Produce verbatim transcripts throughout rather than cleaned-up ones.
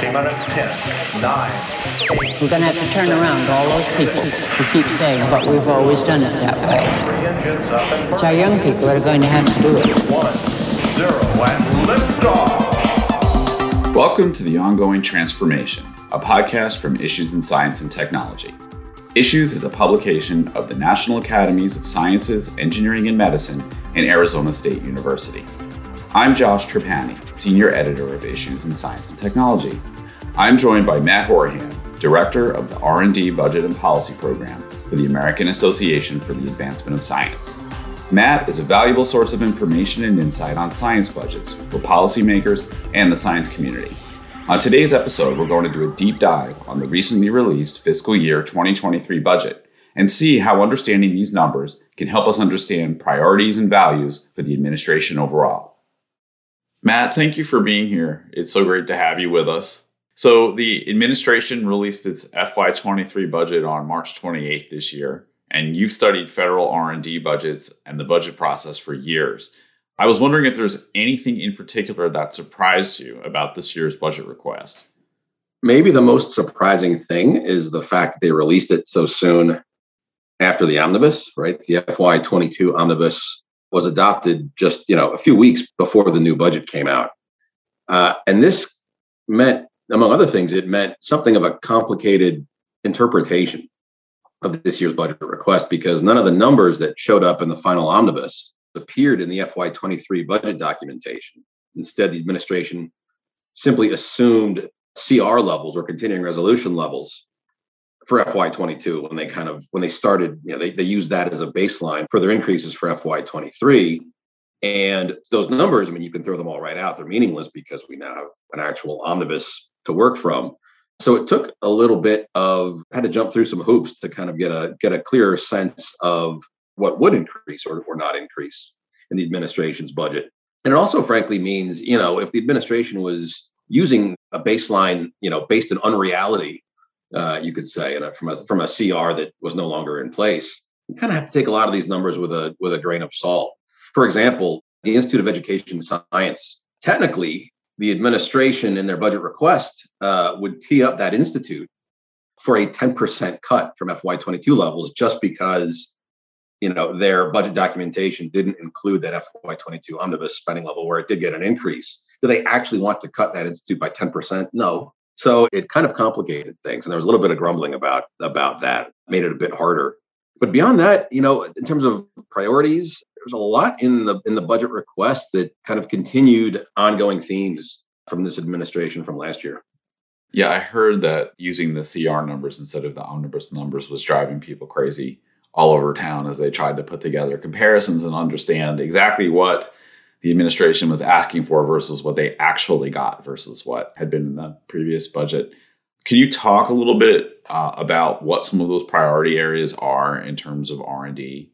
ten minutes, ten, nine, eight, we're going to have to turn around all those people who keep saying, but we've always done it that way. It's our young people that are going to have to do it. One, zero, and lift off. Welcome to The Ongoing Transformation, a podcast from Issues in Science and Technology. Issues is a publication of the National Academies of Sciences, Engineering, and Medicine and Arizona State University. I'm Josh Tripani, Senior Editor of Issues in Science and Technology. I'm joined by Matt Hourihan, Director of the R and D Budget and Policy Program for the American Association for the Advancement of Science. Matt is a valuable source of information and insight on science budgets for policymakers and the science community. On today's episode, we're going to do a deep dive on the recently released fiscal year twenty twenty-three budget and see how understanding these numbers can help us understand priorities and values for the administration overall. Matt, thank you for being here. It's so great to have you with us. So the administration released its F Y twenty-three budget on March twenty-eighth this year, and you've studied federal R and D budgets and the budget process for years. I was wondering if there's anything in particular that surprised you about this year's budget request. Maybe the most surprising thing is the fact they released it so soon after the omnibus, right? The F Y twenty-two omnibus was adopted just, you know, a few weeks before the new budget came out. Uh, and this meant, among other things, it meant something of a complicated interpretation of this year's budget request, because none of the numbers that showed up in the final omnibus appeared in the F Y twenty-three budget documentation. Instead, the administration simply assumed C R levels or continuing resolution levels for F Y twenty-two, when they kind of, when they started, you know, they, they used that as a baseline for their increases for F Y twenty-three. And those numbers, I mean, you can throw them all right out. They're meaningless because we now have an actual omnibus to work from. So it took a little bit of, had to jump through some hoops to kind of get a, get a clearer sense of what would increase or, or not increase in the administration's budget. And it also frankly means, you know, if the administration was using a baseline, you know, based in unreality, Uh, you could say, and from a from a C R that was no longer in place, you kind of have to take a lot of these numbers with a with a grain of salt. For example, the Institute of Education Science, technically, the administration in their budget request uh, would tee up that institute for a ten percent cut from F Y twenty-two levels, just because, you know, their budget documentation didn't include that F Y twenty-two omnibus spending level where it did get an increase. Do they actually want to cut that institute by ten percent? No. So it kind of complicated things, and there was a little bit of grumbling about, about that, made it a bit harder. But beyond that, you know, in terms of priorities, there's a lot in the in the budget request that kind of continued ongoing themes from this administration from last year. Yeah, I heard that using the C R numbers instead of the omnibus numbers was driving people crazy all over town as they tried to put together comparisons and understand exactly what the administration was asking for versus what they actually got versus what had been in the previous budget. Can you talk a little bit uh, about what some of those priority areas are in terms of R and D?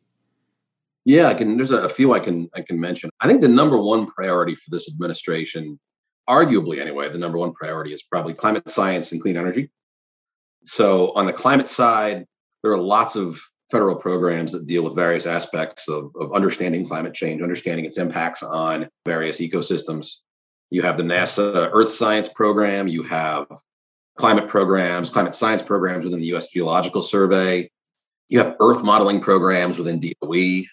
Yeah, I can. There's a few I can I can mention. I think the number one priority for this administration, arguably anyway, the number one priority is probably climate science and clean energy. So on the climate side, there are lots of federal programs that deal with various aspects of, of understanding climate change, understanding its impacts on various ecosystems. You have the NASA Earth Science Program, you have climate programs, climate science programs within the U S Geological Survey, you have Earth modeling programs within D O E,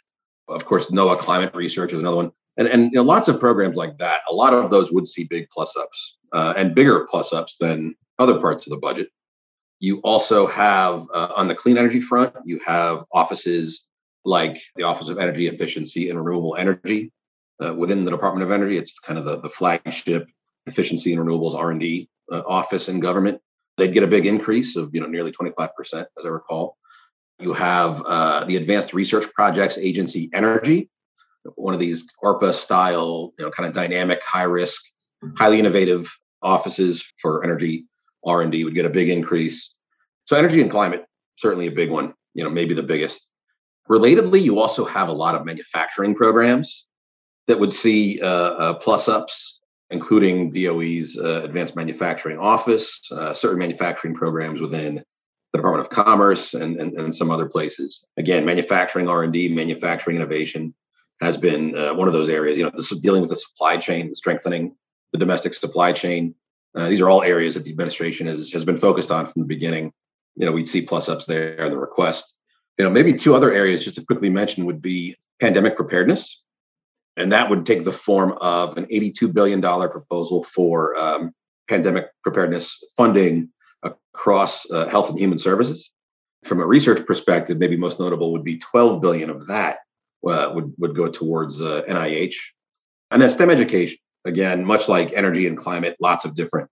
of course, NOAA climate research is another one, and, and you know, lots of programs like that. A lot of those would see big plus-ups uh, and bigger plus-ups than other parts of the budget. You also have, uh, on the clean energy front, you have offices like the Office of Energy Efficiency and Renewable Energy uh, within the Department of Energy. It's kind of the, the flagship efficiency and renewables R and D uh, office in government. They'd get a big increase of, you know, nearly twenty-five percent, as I recall. You have uh, the Advanced Research Projects Agency Energy, one of these ARPA-style, you know, kind of dynamic, high-risk, highly innovative offices for energy R and D would get a big increase. So energy and climate, certainly a big one, you know, maybe the biggest. Relatedly, you also have a lot of manufacturing programs that would see uh, uh, plus-ups, including D O E's uh, Advanced Manufacturing Office, uh, certain manufacturing programs within the Department of Commerce and, and, and some other places. Again, manufacturing R and D, manufacturing innovation has been uh, one of those areas, you know, this is dealing with the supply chain, strengthening the domestic supply chain. Uh, these are all areas that the administration has, has been focused on from the beginning. You know, we'd see plus ups there in the request. You know, maybe two other areas just to quickly mention would be pandemic preparedness. And that would take the form of an eighty-two billion dollars proposal for um, pandemic preparedness funding across uh, health and human services. From a research perspective, maybe most notable would be twelve billion dollars of that uh, would, would go towards uh, N I H. And then STEM education, again, much like energy and climate, lots of different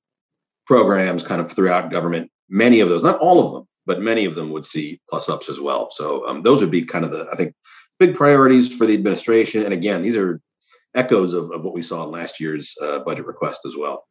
programs kind of throughout government. Many of those, not all of them, but many of them would see plus ups as well. So um, those would be kind of the, I think, big priorities for the administration. And again, these are echoes of, of what we saw in last year's uh, budget request as well.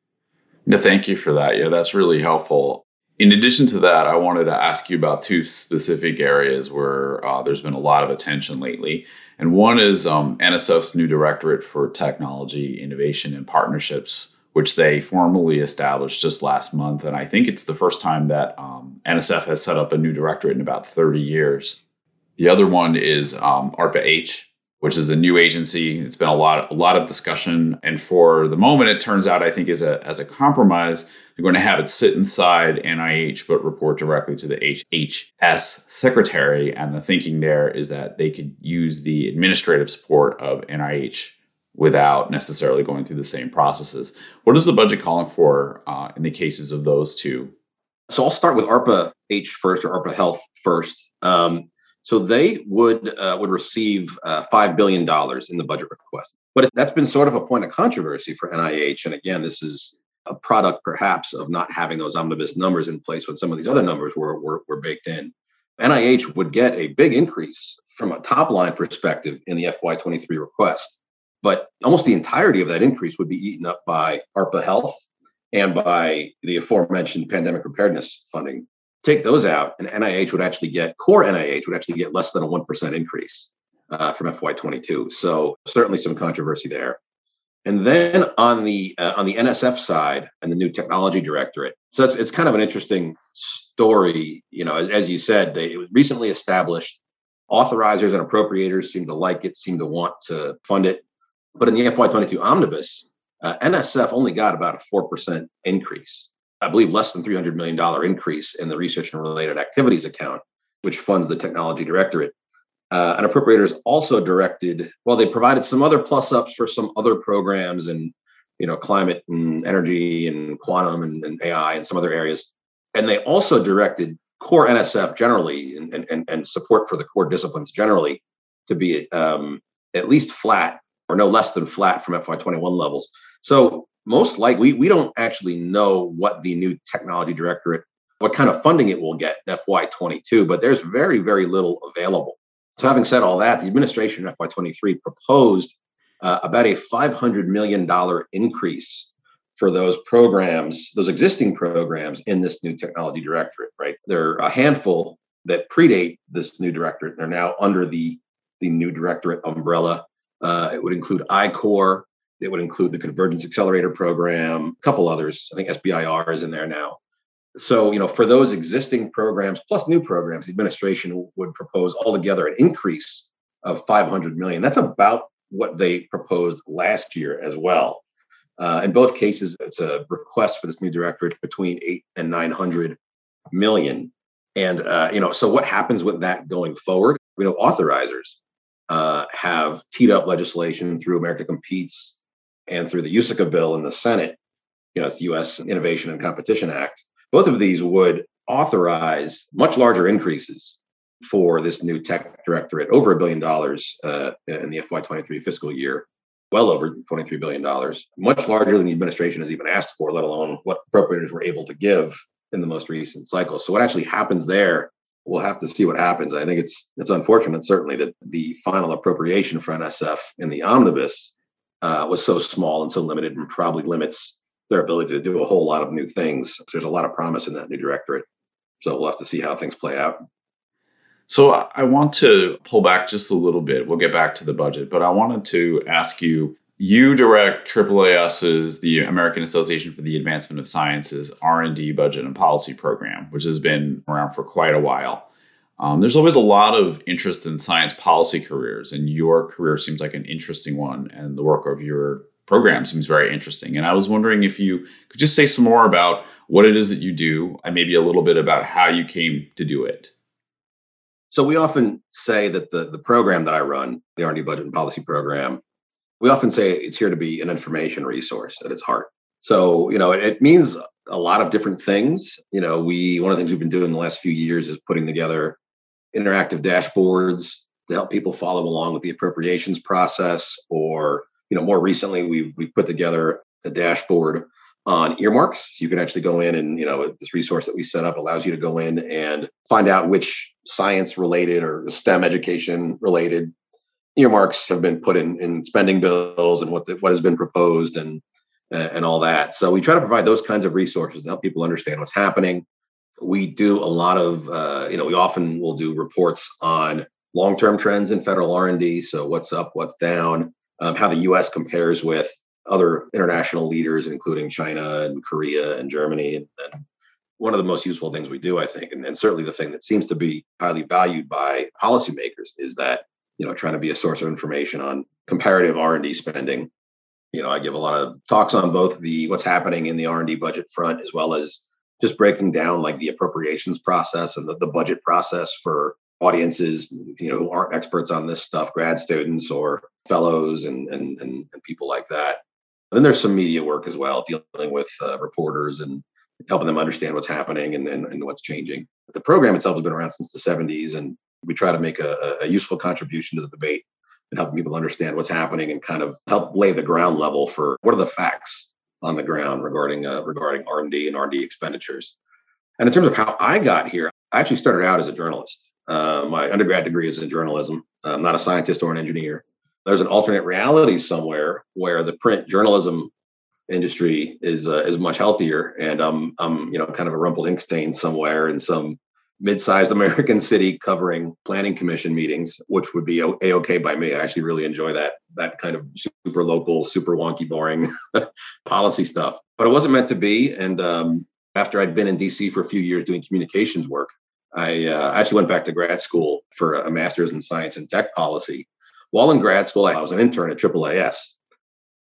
No, thank you for that. Yeah, that's really helpful. In addition to that, I wanted to ask you about two specific areas where uh, there's been a lot of attention lately. And one is um, N S F's new Directorate for Technology, Innovation, and Partnerships, which they formally established just last month. And I think it's the first time that um, N S F has set up a new directorate in about thirty years. The other one is um, ARPA-H, which is a new agency. It's been a lot, a lot of discussion. And for the moment, it turns out, I think, as a, as a compromise, they're going to have it sit inside N I H, but report directly to the H H S secretary. And the thinking there is that they could use the administrative support of N I H without necessarily going through the same processes. What is the budget calling for uh, in the cases of those two? So I'll start with ARPA-H first, or ARPA Health first. Um, So they would uh, would receive uh, five billion dollars in the budget request. But that's been sort of a point of controversy for N I H. And again, this is a product perhaps of not having those omnibus numbers in place when some of these other numbers were, were, were baked in. N I H would get a big increase from a top line perspective in the F Y twenty-three request. But almost the entirety of that increase would be eaten up by ARPA Health and by the aforementioned pandemic preparedness funding. Take those out, and N I H would actually get, core N I H would actually get less than a one percent increase uh, from F Y twenty-two. So certainly some controversy there. And then on the uh, on the N S F side and the new technology directorate, so that's, it's kind of an interesting story. You know, as, as you said, they, it was recently established. Authorizers and appropriators seem to like it, seem to want to fund it. But in the F Y twenty-two omnibus, uh, N S F only got about a four percent increase. I believe less than three hundred million dollars increase in the research and related activities account, which funds the technology directorate. Uh, and appropriators also directed, well, they provided some other plus ups for some other programs and, you know, climate and energy and quantum and, and A I and some other areas. And they also directed core N S F generally and, and, and support for the core disciplines generally to be um, at least flat or no less than flat from F Y twenty-one levels. So most likely, we don't actually know what the new technology directorate, what kind of funding it will get in F Y twenty-two, but there's very, very little available. So having said all that, the administration in F Y twenty-three proposed uh, about a five hundred million dollars increase for those programs, those existing programs in this new technology directorate, right? There are a handful that predate this new directorate. They're now under the, the new directorate umbrella. Uh, it would include I Corps. It would include the Convergence Accelerator Program, a couple others. I think S B I R is in there now. So, you know, for those existing programs plus new programs, the administration would propose altogether an increase of five hundred million dollars. That's about what they proposed last year as well. Uh, in both cases, it's a request for this new directorate between eight and nine hundred million dollars. And, uh, you know, so what happens with that going forward? We know authorizers uh, have teed up legislation through America Competes and through the USICA bill in the Senate. You know, it's the U S Innovation and Competition Act. Both of these would authorize much larger increases for this new tech directorate, over a billion dollars uh, in the F Y twenty-three fiscal year, well over twenty-three billion dollars, much larger than the administration has even asked for, let alone what appropriators were able to give in the most recent cycle. So what actually happens there, we'll have to see what happens. I think it's it's unfortunate, certainly, that the final appropriation for N S F in the omnibus Uh, was so small and so limited, and probably limits their ability to do a whole lot of new things. There's a lot of promise in that new directorate. So we'll have to see how things play out. So I want to pull back just a little bit. We'll get back to the budget, but I wanted to ask you, you direct A A A S's, the American Association for the Advancement of Science's R and D Budget and Policy Program, which has been around for quite a while. Um, there's always a lot of interest in science policy careers, and your career seems like an interesting one, and the work of your program seems very interesting. And I was wondering if you could just say some more about what it is that you do and maybe a little bit about how you came to do it. So we often say that the, the program that I run, the R and D Budget and Policy Program, we often say it's here to be an information resource at its heart. So, you know, it, it means a lot of different things. You know, we one of the things we've been doing the last few years is putting together interactive dashboards to help people follow along with the appropriations process. Or, you know, more recently, we've we've put together a dashboard on earmarks. So you can actually go in and, you know, this resource that we set up allows you to go in and find out which science-related or STEM education-related earmarks have been put in, in spending bills and what the, what has been proposed and uh, and all that. So we try to provide those kinds of resources to help people understand what's happening. We do a lot of, uh, you know, we often will do reports on long-term trends in federal R and D. So what's up, what's down, um, how the U S compares with other international leaders, including China and Korea and Germany. And, and one of the most useful things we do, I think, and, and certainly the thing that seems to be highly valued by policymakers is that, you know, trying to be a source of information on comparative R and D spending. You know, I give a lot of talks on both the what's happening in the R and D budget front, as well as just breaking down like the appropriations process and the, the budget process for audiences, you know, who aren't experts on this stuff, grad students or fellows and and and, and people like that. And then there's some media work as well, dealing with uh, reporters and helping them understand what's happening and, and, and what's changing. The program itself has been around since the seventies, and we try to make a, a useful contribution to the debate and helping people understand what's happening and kind of help lay the ground level for what are the facts on the ground regarding uh, regarding R and D and R and D expenditures. And in terms of how I got here, I actually started out as a journalist. Uh, my undergrad degree is in journalism. I'm not a scientist or an engineer. There's an alternate reality somewhere where the print journalism industry is uh, is much healthier, and um, I'm you know kind of a rumpled ink stain somewhere in some mid-sized American city covering planning commission meetings, which would be a-okay by me. I actually really enjoy that, that kind of super local, super wonky, boring policy stuff. But it wasn't meant to be. And um, after I'd been in D C for a few years doing communications work, I uh, actually went back to grad school for a master's in science and tech policy. While in grad school, I was an intern at A A A S.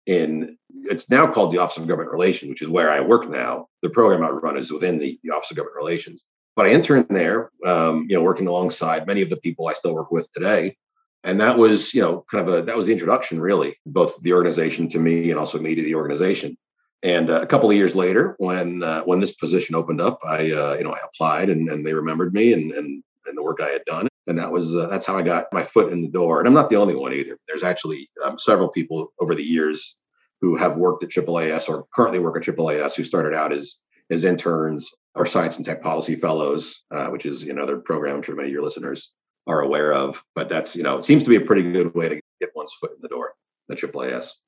In, it's now called the Office of Government Relations, which is where I work now. The program I run is within the, the Office of Government Relations. But I interned there, um, you know, working alongside many of the people I still work with today. And that was, you know, kind of a, that was the introduction, really, both the organization to me and also me to the organization. And uh, a couple of years later, when uh, when this position opened up, I, uh, you know, I applied and, and they remembered me and, and and the work I had done. And that was, uh, that's how I got my foot in the door. And I'm not the only one either. There's actually um, several people over the years who have worked at A A A S or currently work at A A A S who started out as as interns or science and tech policy fellows, uh, which is another program I'm sure many of your listeners are aware of. But that's, you know, it seems to be a pretty good way to get one's foot in the door at A A A S.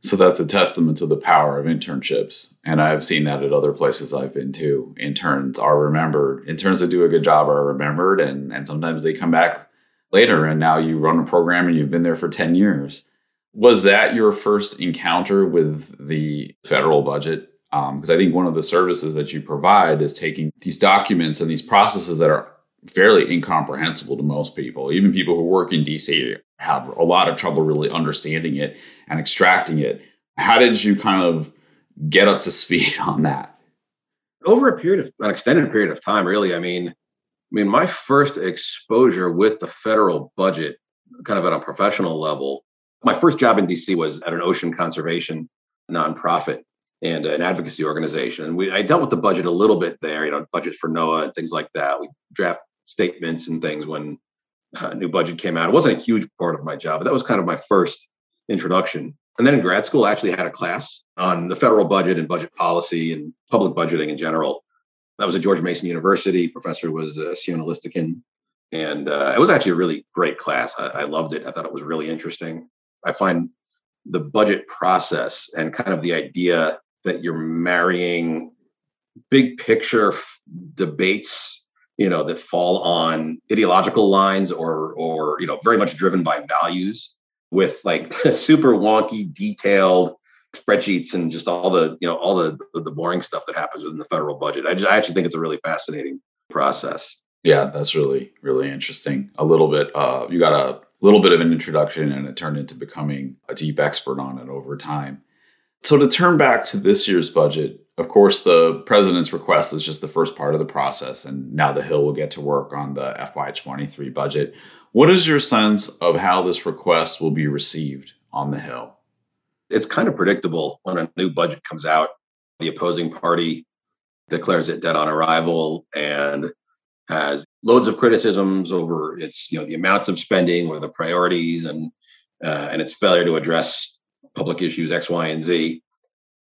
So that's a testament to the power of internships. And I've seen that at other places I've been to. Interns are remembered. Interns that do a good job are remembered. And, and sometimes they come back later and now you run a program and you've been there for ten years. Was that your first encounter with the federal budget? Because um, I think one of the services that you provide is taking these documents and these processes that are fairly incomprehensible to most people. Even people who work in D C have a lot of trouble really understanding it and extracting it. How did you kind of get up to speed on that? Over a period of an extended period of time, really. I mean, I mean, my first exposure with the federal budget, kind of at a professional level, my first job in D C was at an ocean conservation nonprofit and an advocacy organization. And we, I dealt with the budget a little bit there, you know, budgets for NOAA and things like that. We draft statements and things when a new budget came out. It wasn't a huge part of my job, but that was kind of my first introduction. And then in grad school, I actually had a class on the federal budget and budget policy and public budgeting in general. That was at George Mason University. Professor was uh, Sionilistikin. And uh, it was actually a really great class. I, I loved it. I thought it was really interesting. I find the budget process and kind of the idea that you're marrying big picture f- debates, you know, that fall on ideological lines or, or, you know, very much driven by values with like super wonky, detailed spreadsheets and just all the, you know, all the, the boring stuff that happens within the federal budget. I just, I actually think it's a really fascinating process. Yeah, that's really, really interesting. A little bit, uh, you got a little bit of an introduction, and it turned into becoming a deep expert on it over time. So to turn back to this year's budget, of course, the president's request is just the first part of the process, and now the Hill will get to work on the F Y twenty-three budget. What is your sense of how this request will be received on the Hill? It's kind of predictable when a new budget comes out. The opposing party declares it dead on arrival and has loads of criticisms over its, you know, the amounts of spending or the priorities and uh, and its failure to address public issues X, Y, and Z.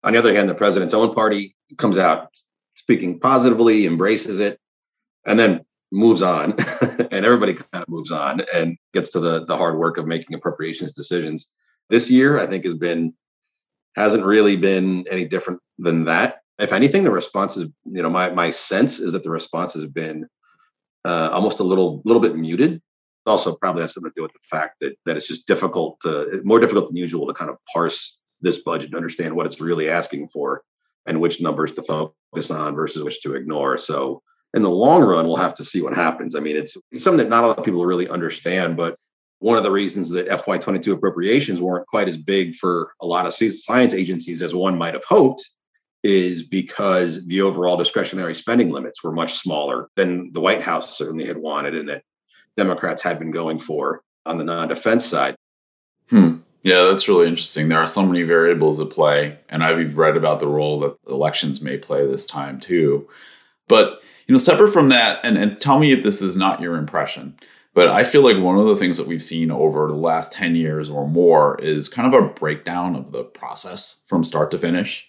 On the other hand, the president's own party comes out speaking positively, embraces it, and then moves on. And everybody kind of moves on and gets to the the hard work of making appropriations decisions. This year, I think, has been hasn't really been any different than that. If anything, the response is, you know, my my sense is that the response has been uh, almost a little little bit muted. Also, probably has something to do with the fact that that it's just difficult, to, more difficult than usual, to kind of parse this budget to understand what it's really asking for and which numbers to focus on versus which to ignore. So, in the long run, we'll have to see what happens. I mean, it's, it's something that not a lot of people really understand, but one of the reasons that F Y twenty-two appropriations weren't quite as big for a lot of science agencies as one might have hoped is because the overall discretionary spending limits were much smaller than the White House certainly had wanted and that Democrats had been going for on the non-defense side. Hmm. Yeah, that's really interesting. There are so many variables at play, and I've read about the role that elections may play this time too. But, you know, separate from that, and, and tell me if this is not your impression, but I feel like one of the things that we've seen over the last ten years or more is kind of a breakdown of the process from start to finish.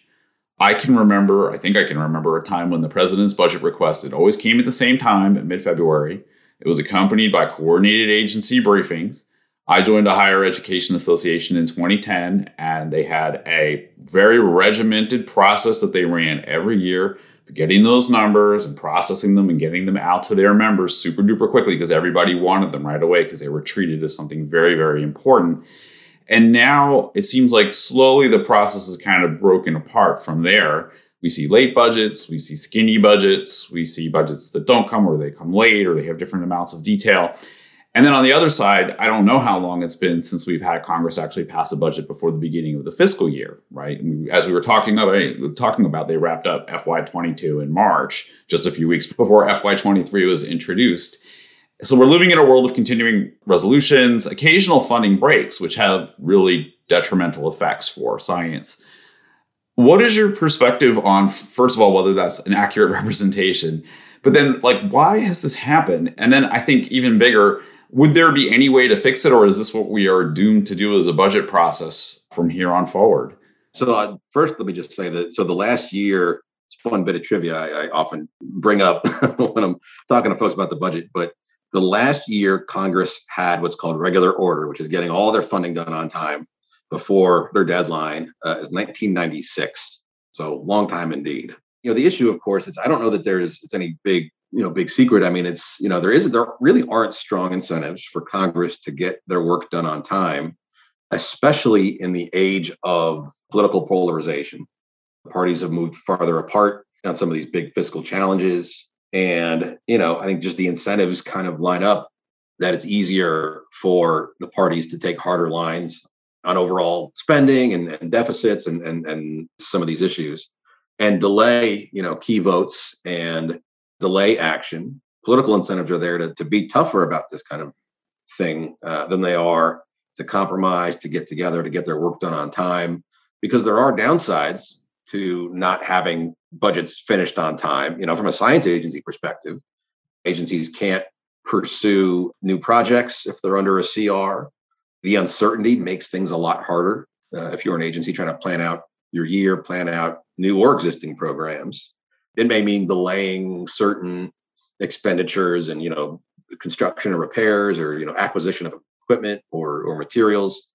I can remember, I think I can remember a time when the president's budget request, it always came at the same time at mid-February. It was accompanied by coordinated agency briefings. I joined a higher education association in twenty ten, and they had a very regimented process that they ran every year for getting those numbers and processing them and getting them out to their members super duper quickly because everybody wanted them right away because they were treated as something very, very important. And now it seems like slowly the process is kind of broken apart from there. We see late budgets, we see skinny budgets, we see budgets that don't come or they come late or they have different amounts of detail. And then on the other side, I don't know how long it's been since we've had Congress actually pass a budget before the beginning of the fiscal year, right? And as we were talking about, talking about, they wrapped up F Y twenty-two in March, just a few weeks before F Y twenty-three was introduced. So we're living in a world of continuing resolutions, occasional funding breaks, which have really detrimental effects for science. What is your perspective on, first of all, whether that's an accurate representation, but then like, why has this happened? And then I think even bigger, would there be any way to fix it? Or is this what we are doomed to do as a budget process from here on forward? So uh, first, let me just say that, so the last year, it's a fun bit of trivia I, I often bring up when I'm talking to folks about the budget, but the last year, Congress had what's called regular order, which is getting all their funding done on time before their deadline, uh, is nineteen ninety-six. So long time indeed. You know, the issue, of course, is I don't know that there's it's any big, you know, big secret. I mean, it's, you know, there is there really aren't strong incentives for Congress to get their work done on time, especially in the age of political polarization. Parties have moved farther apart on some of these big fiscal challenges. And, you know, I think just the incentives kind of line up that it's easier for the parties to take harder lines on overall spending and, and deficits and, and, and some of these issues and delay, you know, key votes and delay action. Political incentives are there to, to be tougher about this kind of thing uh, than they are to compromise, to get together, to get their work done on time, because there are downsides to not having budgets finished on time. You know, from a science agency perspective, agencies can't pursue new projects if they're under a C R. The uncertainty makes things a lot harder. Uh, if you're an agency trying to plan out your year, plan out new or existing programs, it may mean delaying certain expenditures and, you know, construction or repairs or, you know, acquisition of equipment or, or materials.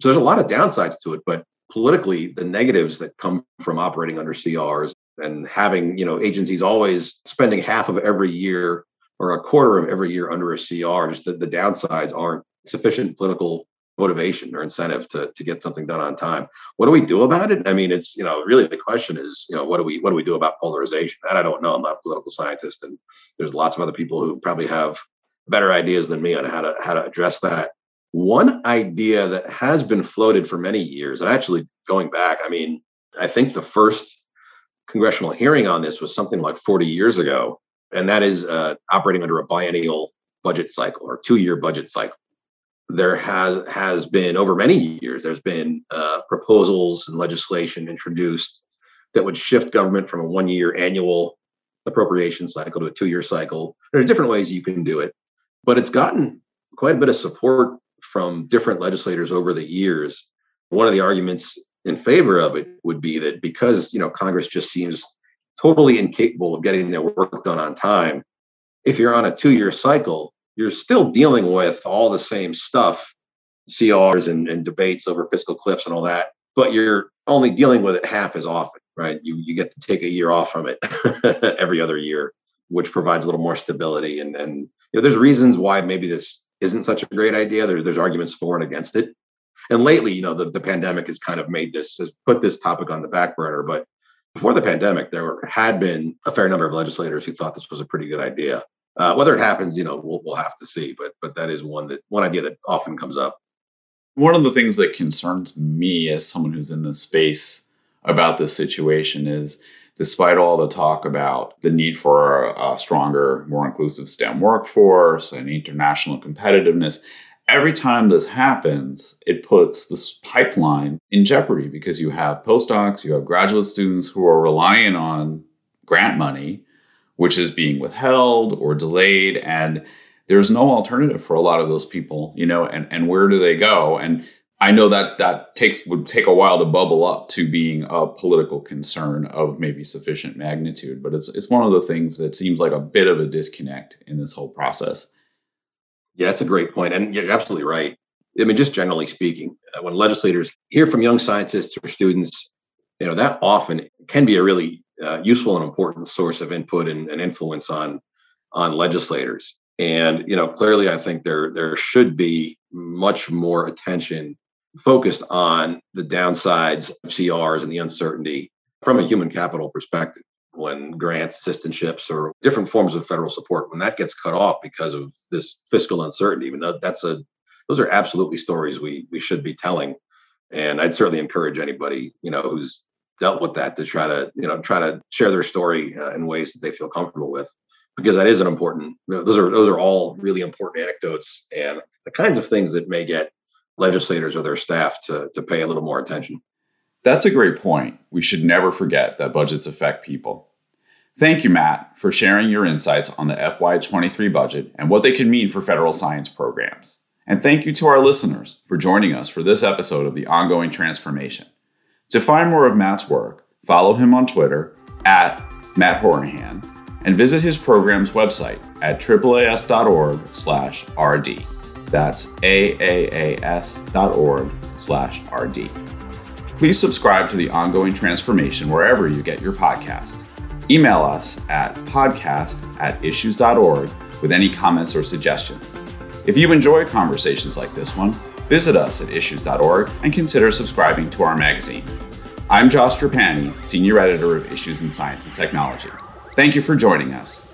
So there's a lot of downsides to it, but politically, the negatives that come from operating under C Rs and having, you know, agencies always spending half of every year or a quarter of every year under a C R, just that the downsides aren't sufficient political motivation or incentive to, to get something done on time. What do we do about it? I mean, it's, you know, really the question is, you know, what do we what do we do about polarization? That I don't know. I'm not a political scientist, and there's lots of other people who probably have better ideas than me on how to how to address that. One idea that has been floated for many years, and actually going back, I mean, I think the first congressional hearing on this was something like forty years ago, and that is uh, operating under a biennial budget cycle or two-year budget cycle. There has, has been, over many years, there's been uh, proposals and legislation introduced that would shift government from a one-year annual appropriation cycle to a two-year cycle. There's different ways you can do it, but it's gotten quite a bit of support from different legislators over the years. One of the arguments in favor of it would be that because, you know, Congress just seems totally incapable of getting their work done on time, if you're on a two-year cycle, you're still dealing with all the same stuff, C Rs and, and debates over fiscal cliffs and all that, but you're only dealing with it half as often, right? You you get to take a year off from it every other year, which provides a little more stability. And, and you know, there's reasons why maybe this isn't such a great idea. There, there's arguments for and against it. And lately, you know, the, the pandemic has kind of made this, has put this topic on the back burner. But before the pandemic, there were, had been a fair number of legislators who thought this was a pretty good idea. Uh, whether it happens, you know, we'll, we'll have to see. But but that is one that one idea that often comes up. One of the things that concerns me as someone who's in this space about this situation is, despite all the talk about the need for a stronger, more inclusive STEM workforce and international competitiveness, every time this happens, it puts this pipeline in jeopardy because you have postdocs, you have graduate students who are relying on grant money, which is being withheld or delayed. And there's no alternative for a lot of those people, you know, and, and where do they go? And I know that that takes would take a while to bubble up to being a political concern of maybe sufficient magnitude. But it's it's one of the things that seems like a bit of a disconnect in this whole process. Yeah, that's a great point. And you're absolutely right. I mean, just generally speaking, when legislators hear from young scientists or students, you know, that often can be a really Uh, useful and important source of input and, and influence on on legislators. And, you know, clearly, I think there there should be much more attention focused on the downsides of C Rs and the uncertainty from a human capital perspective when grants, assistantships, or different forms of federal support, when that gets cut off because of this fiscal uncertainty. But that's a those are absolutely stories we we should be telling. And I'd certainly encourage anybody, you know, who's dealt with that to try to, you know, try to share their story uh, in ways that they feel comfortable with, because that is an important, those are, those are all really important anecdotes and the kinds of things that may get legislators or their staff to, to pay a little more attention. That's a great point. We should never forget that budgets affect people. Thank you, Matt, for sharing your insights on the F Y twenty-three budget and what they can mean for federal science programs. And thank you to our listeners for joining us for this episode of The Ongoing Transformation. To find more of Matt's work, follow him on Twitter at Matt Hourihan and visit his program's website at A A A S dot org slash R D. That's A A A S dot org slash R D. Please subscribe to The Ongoing Transformation wherever you get your podcasts. Email us at podcast at issues dot org with any comments or suggestions. If you enjoy conversations like this one, visit us at issues dot org and consider subscribing to our magazine. I'm Josh Tripani, Senior Editor of Issues in Science and Technology. Thank you for joining us.